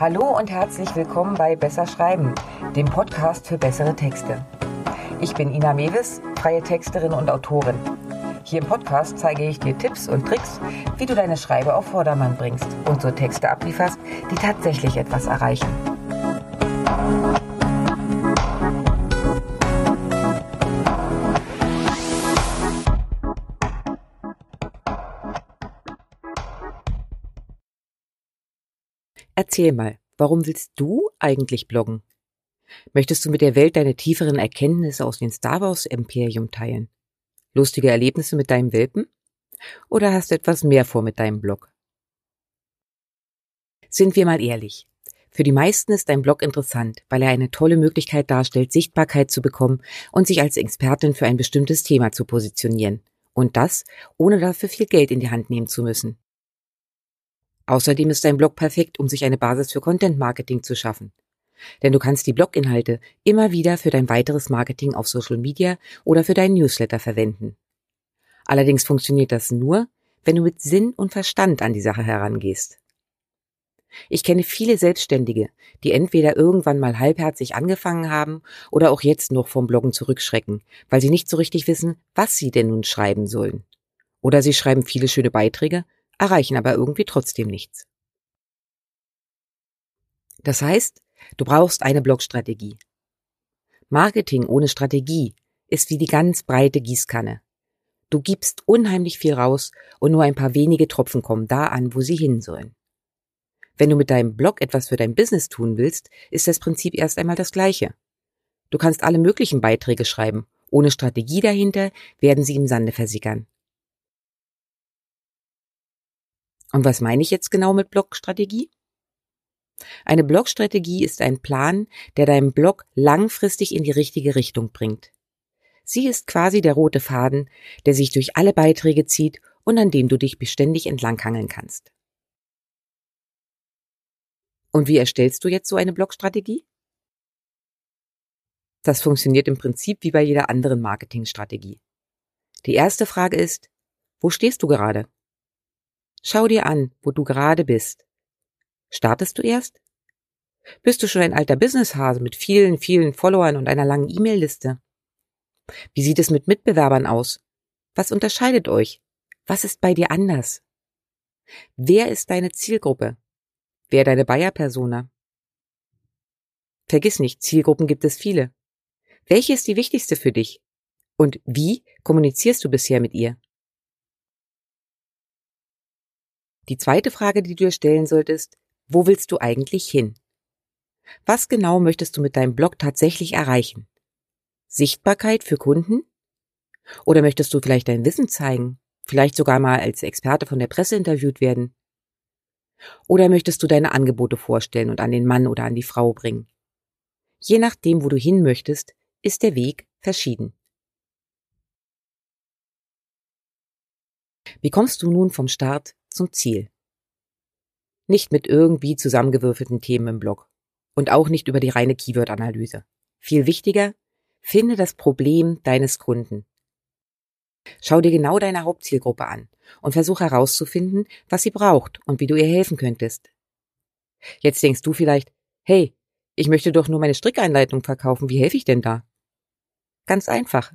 Hallo und herzlich willkommen bei Besser Schreiben, dem Podcast für bessere Texte. Ich bin Ina Mewes, freie Texterin und Autorin. Hier im Podcast zeige ich dir Tipps und Tricks, wie du deine Schreibe auf Vordermann bringst und so Texte ablieferst, die tatsächlich etwas erreichen. Erzähl mal, warum willst du eigentlich bloggen? Möchtest du mit der Welt deine tieferen Erkenntnisse aus dem Star Wars Imperium teilen? Lustige Erlebnisse mit deinem Welpen? Oder hast du etwas mehr vor mit deinem Blog? Sind wir mal ehrlich. Für die meisten ist dein Blog interessant, weil er eine tolle Möglichkeit darstellt, Sichtbarkeit zu bekommen und sich als Expertin für ein bestimmtes Thema zu positionieren. Und das, ohne dafür viel Geld in die Hand nehmen zu müssen. Außerdem ist dein Blog perfekt, um sich eine Basis für Content-Marketing zu schaffen. Denn du kannst die Blog-Inhalte immer wieder für dein weiteres Marketing auf Social Media oder für deinen Newsletter verwenden. Allerdings funktioniert das nur, wenn du mit Sinn und Verstand an die Sache herangehst. Ich kenne viele Selbstständige, die entweder irgendwann mal halbherzig angefangen haben oder auch jetzt noch vom Bloggen zurückschrecken, weil sie nicht so richtig wissen, was sie denn nun schreiben sollen. Oder sie schreiben viele schöne Beiträge, erreichen aber irgendwie trotzdem nichts. Das heißt, du brauchst eine Blogstrategie. Marketing ohne Strategie ist wie die ganz breite Gießkanne. Du gibst unheimlich viel raus und nur ein paar wenige Tropfen kommen da an, wo sie hin sollen. Wenn du mit deinem Blog etwas für dein Business tun willst, ist das Prinzip erst einmal das gleiche. Du kannst alle möglichen Beiträge schreiben. Ohne Strategie dahinter werden sie im Sande versickern. Und was meine ich jetzt genau mit Blogstrategie? Eine Blogstrategie ist ein Plan, der deinen Blog langfristig in die richtige Richtung bringt. Sie ist quasi der rote Faden, der sich durch alle Beiträge zieht und an dem du dich beständig entlanghangeln kannst. Und wie erstellst du jetzt so eine Blogstrategie? Das funktioniert im Prinzip wie bei jeder anderen Marketingstrategie. Die erste Frage ist, wo stehst du gerade? Schau dir an, wo du gerade bist. Startest du erst? Bist du schon ein alter Businesshase mit vielen, vielen Followern und einer langen E-Mail-Liste? Wie sieht es mit Mitbewerbern aus? Was unterscheidet euch? Was ist bei dir anders? Wer ist deine Zielgruppe? Wer deine Buyer-Persona? Vergiss nicht, Zielgruppen gibt es viele. Welche ist die wichtigste für dich? Und wie kommunizierst du bisher mit ihr? Die zweite Frage, die du dir stellen solltest, wo willst du eigentlich hin? Was genau möchtest du mit deinem Blog tatsächlich erreichen? Sichtbarkeit für Kunden? Oder möchtest du vielleicht dein Wissen zeigen? Vielleicht sogar mal als Experte von der Presse interviewt werden? Oder möchtest du deine Angebote vorstellen und an den Mann oder an die Frau bringen? Je nachdem, wo du hin möchtest, ist der Weg verschieden. Wie kommst du nun vom Start zum Ziel? Nicht mit irgendwie zusammengewürfelten Themen im Blog und auch nicht über die reine Keyword-Analyse. Viel wichtiger, finde das Problem deines Kunden. Schau dir genau deine Hauptzielgruppe an und versuch herauszufinden, was sie braucht und wie du ihr helfen könntest. Jetzt denkst du vielleicht, hey, ich möchte doch nur meine Strickeinleitung verkaufen, wie helfe ich denn da? Ganz einfach.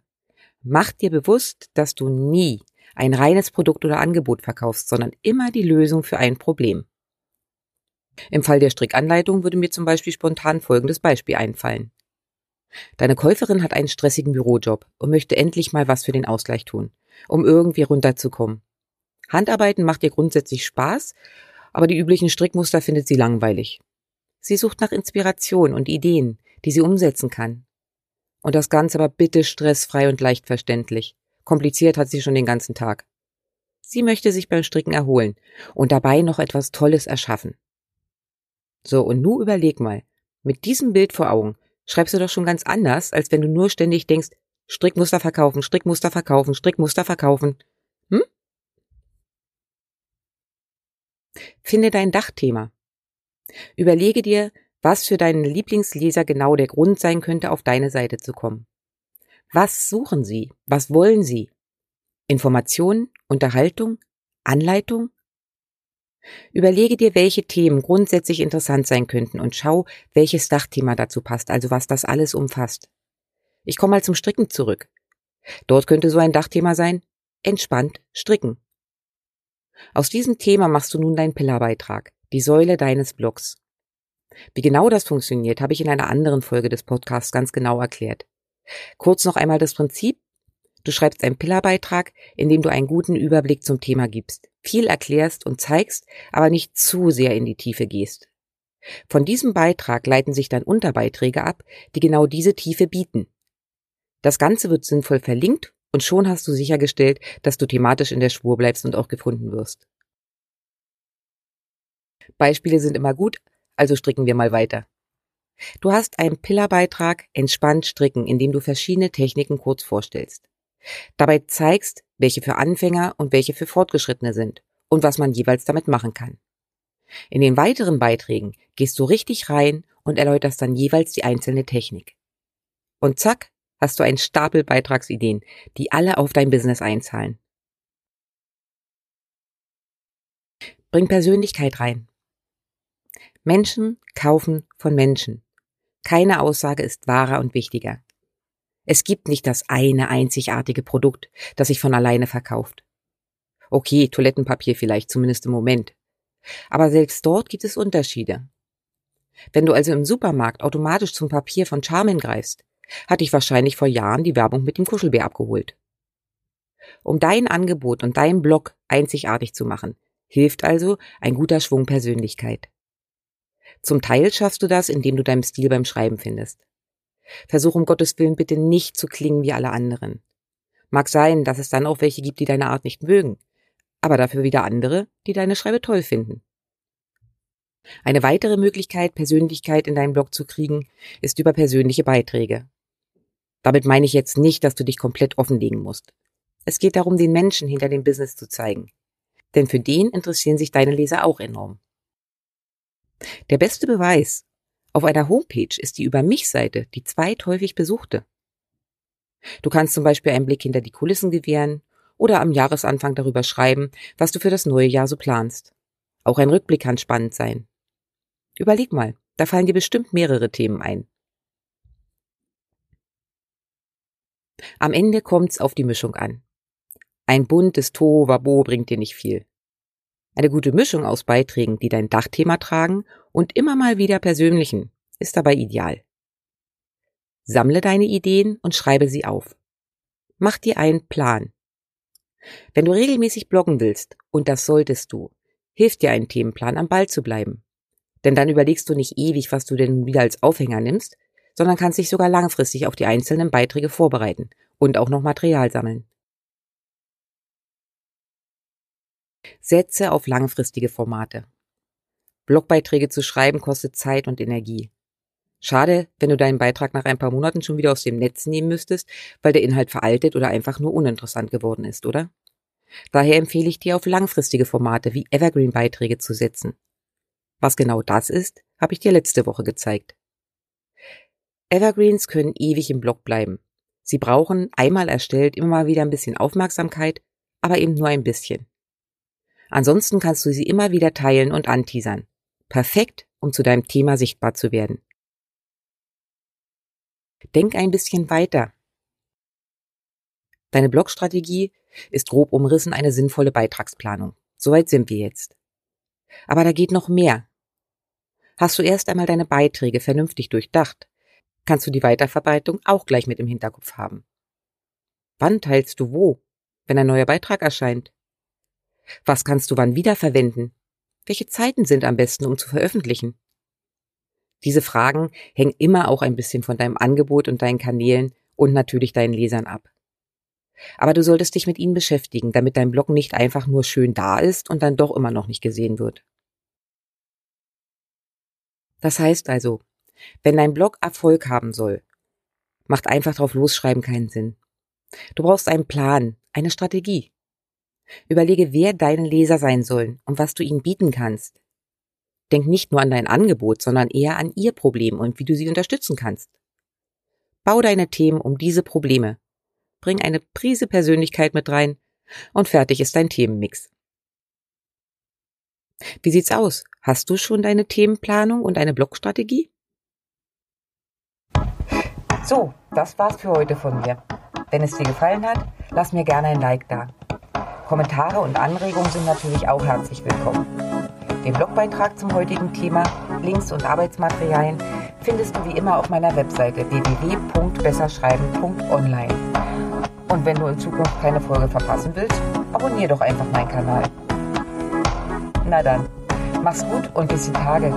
Mach dir bewusst, dass du nie ein reines Produkt oder Angebot verkaufst, sondern immer die Lösung für ein Problem. Im Fall der Strickanleitung würde mir zum Beispiel spontan folgendes Beispiel einfallen. Deine Käuferin hat einen stressigen Bürojob und möchte endlich mal was für den Ausgleich tun, um irgendwie runterzukommen. Handarbeiten macht ihr grundsätzlich Spaß, aber die üblichen Strickmuster findet sie langweilig. Sie sucht nach Inspiration und Ideen, die sie umsetzen kann. Und das Ganze aber bitte stressfrei und leicht verständlich. Kompliziert hat sie schon den ganzen Tag. Sie möchte sich beim Stricken erholen und dabei noch etwas Tolles erschaffen. So, und nun überleg mal, mit diesem Bild vor Augen schreibst du doch schon ganz anders, als wenn du nur ständig denkst, Strickmuster verkaufen, Strickmuster verkaufen, Strickmuster verkaufen. Finde dein Dachthema. Überlege dir, was für deinen Lieblingsleser genau der Grund sein könnte, auf deine Seite zu kommen. Was suchen sie? Was wollen sie? Informationen? Unterhaltung? Anleitung? Überlege dir, welche Themen grundsätzlich interessant sein könnten und schau, welches Dachthema dazu passt, also was das alles umfasst. Ich komme mal zum Stricken zurück. Dort könnte so ein Dachthema sein: entspannt stricken. Aus diesem Thema machst du nun deinen Pillarbeitrag, die Säule deines Blogs. Wie genau das funktioniert, habe ich in einer anderen Folge des Podcasts ganz genau erklärt. Kurz noch einmal das Prinzip. Du schreibst einen Pillarbeitrag, in dem du einen guten Überblick zum Thema gibst, viel erklärst und zeigst, aber nicht zu sehr in die Tiefe gehst. Von diesem Beitrag leiten sich dann Unterbeiträge ab, die genau diese Tiefe bieten. Das Ganze wird sinnvoll verlinkt und schon hast du sichergestellt, dass du thematisch in der Spur bleibst und auch gefunden wirst. Beispiele sind immer gut, also stricken wir mal weiter. Du hast einen Pillarbeitrag entspannt stricken, in dem du verschiedene Techniken kurz vorstellst. Dabei zeigst, welche für Anfänger und welche für Fortgeschrittene sind und was man jeweils damit machen kann. In den weiteren Beiträgen gehst du richtig rein und erläuterst dann jeweils die einzelne Technik. Und zack, hast du einen Stapel Beitragsideen, die alle auf dein Business einzahlen. Bring Persönlichkeit rein. Menschen kaufen von Menschen. Keine Aussage ist wahrer und wichtiger. Es gibt nicht das eine einzigartige Produkt, das sich von alleine verkauft. Okay, Toilettenpapier vielleicht, zumindest im Moment. Aber selbst dort gibt es Unterschiede. Wenn du also im Supermarkt automatisch zum Papier von Charmin greifst, hat dich wahrscheinlich vor Jahren die Werbung mit dem Kuschelbär abgeholt. Um dein Angebot und deinen Blog einzigartig zu machen, hilft also ein guter Schwung Persönlichkeit. Zum Teil schaffst du das, indem du deinen Stil beim Schreiben findest. Versuch um Gottes Willen bitte nicht zu klingen wie alle anderen. Mag sein, dass es dann auch welche gibt, die deine Art nicht mögen, aber dafür wieder andere, die deine Schreibe toll finden. Eine weitere Möglichkeit, Persönlichkeit in deinen Blog zu kriegen, ist über persönliche Beiträge. Damit meine ich jetzt nicht, dass du dich komplett offenlegen musst. Es geht darum, den Menschen hinter dem Business zu zeigen. Denn für den interessieren sich deine Leser auch enorm. Der beste Beweis: auf einer Homepage ist die Über-mich-Seite die zweithäufig besuchte. Du kannst zum Beispiel einen Blick hinter die Kulissen gewähren oder am Jahresanfang darüber schreiben, was du für das neue Jahr so planst. Auch ein Rückblick kann spannend sein. Überleg mal, da fallen dir bestimmt mehrere Themen ein. Am Ende kommt's auf die Mischung an. Ein buntes Tohuwabohu bringt dir nicht viel. Eine gute Mischung aus Beiträgen, die dein Dachthema tragen und immer mal wieder persönlichen, ist dabei ideal. Sammle deine Ideen und schreibe sie auf. Mach dir einen Plan. Wenn du regelmäßig bloggen willst, und das solltest du, hilft dir ein Themenplan, am Ball zu bleiben. Denn dann überlegst du nicht ewig, was du denn wieder als Aufhänger nimmst, sondern kannst dich sogar langfristig auf die einzelnen Beiträge vorbereiten und auch noch Material sammeln. Setze auf langfristige Formate. Blogbeiträge zu schreiben kostet Zeit und Energie. Schade, wenn du deinen Beitrag nach ein paar Monaten schon wieder aus dem Netz nehmen müsstest, weil der Inhalt veraltet oder einfach nur uninteressant geworden ist, oder? Daher empfehle ich dir, auf langfristige Formate wie Evergreen-Beiträge zu setzen. Was genau das ist, habe ich dir letzte Woche gezeigt. Evergreens können ewig im Blog bleiben. Sie brauchen, einmal erstellt, immer mal wieder ein bisschen Aufmerksamkeit, aber eben nur ein bisschen. Ansonsten kannst du sie immer wieder teilen und anteasern. Perfekt, um zu deinem Thema sichtbar zu werden. Denk ein bisschen weiter. Deine Blogstrategie ist grob umrissen eine sinnvolle Beitragsplanung. Soweit sind wir jetzt. Aber da geht noch mehr. Hast du erst einmal deine Beiträge vernünftig durchdacht, kannst du die Weiterverbreitung auch gleich mit im Hinterkopf haben. Wann teilst du wo, wenn ein neuer Beitrag erscheint? Was kannst du wann wiederverwenden? Welche Zeiten sind am besten, um zu veröffentlichen? Diese Fragen hängen immer auch ein bisschen von deinem Angebot und deinen Kanälen und natürlich deinen Lesern ab. Aber du solltest dich mit ihnen beschäftigen, damit dein Blog nicht einfach nur schön da ist und dann doch immer noch nicht gesehen wird. Das heißt also, wenn dein Blog Erfolg haben soll, macht einfach drauf losschreiben keinen Sinn. Du brauchst einen Plan, eine Strategie. Überlege, wer deine Leser sein sollen und was du ihnen bieten kannst. Denk nicht nur an dein Angebot, sondern eher an ihr Problem und wie du sie unterstützen kannst. Bau deine Themen um diese Probleme. Bring eine Prise Persönlichkeit mit rein und fertig ist dein Themenmix. Wie sieht's aus? Hast du schon deine Themenplanung und eine Blogstrategie? So, das war's für heute von mir. Wenn es dir gefallen hat, lass mir gerne ein Like da. Kommentare und Anregungen sind natürlich auch herzlich willkommen. Den Blogbeitrag zum heutigen Thema, Links und Arbeitsmaterialien findest du wie immer auf meiner Webseite www.besserschreiben.online. Und wenn du in Zukunft keine Folge verpassen willst, abonnier doch einfach meinen Kanal. Na dann, mach's gut und bis die Tage.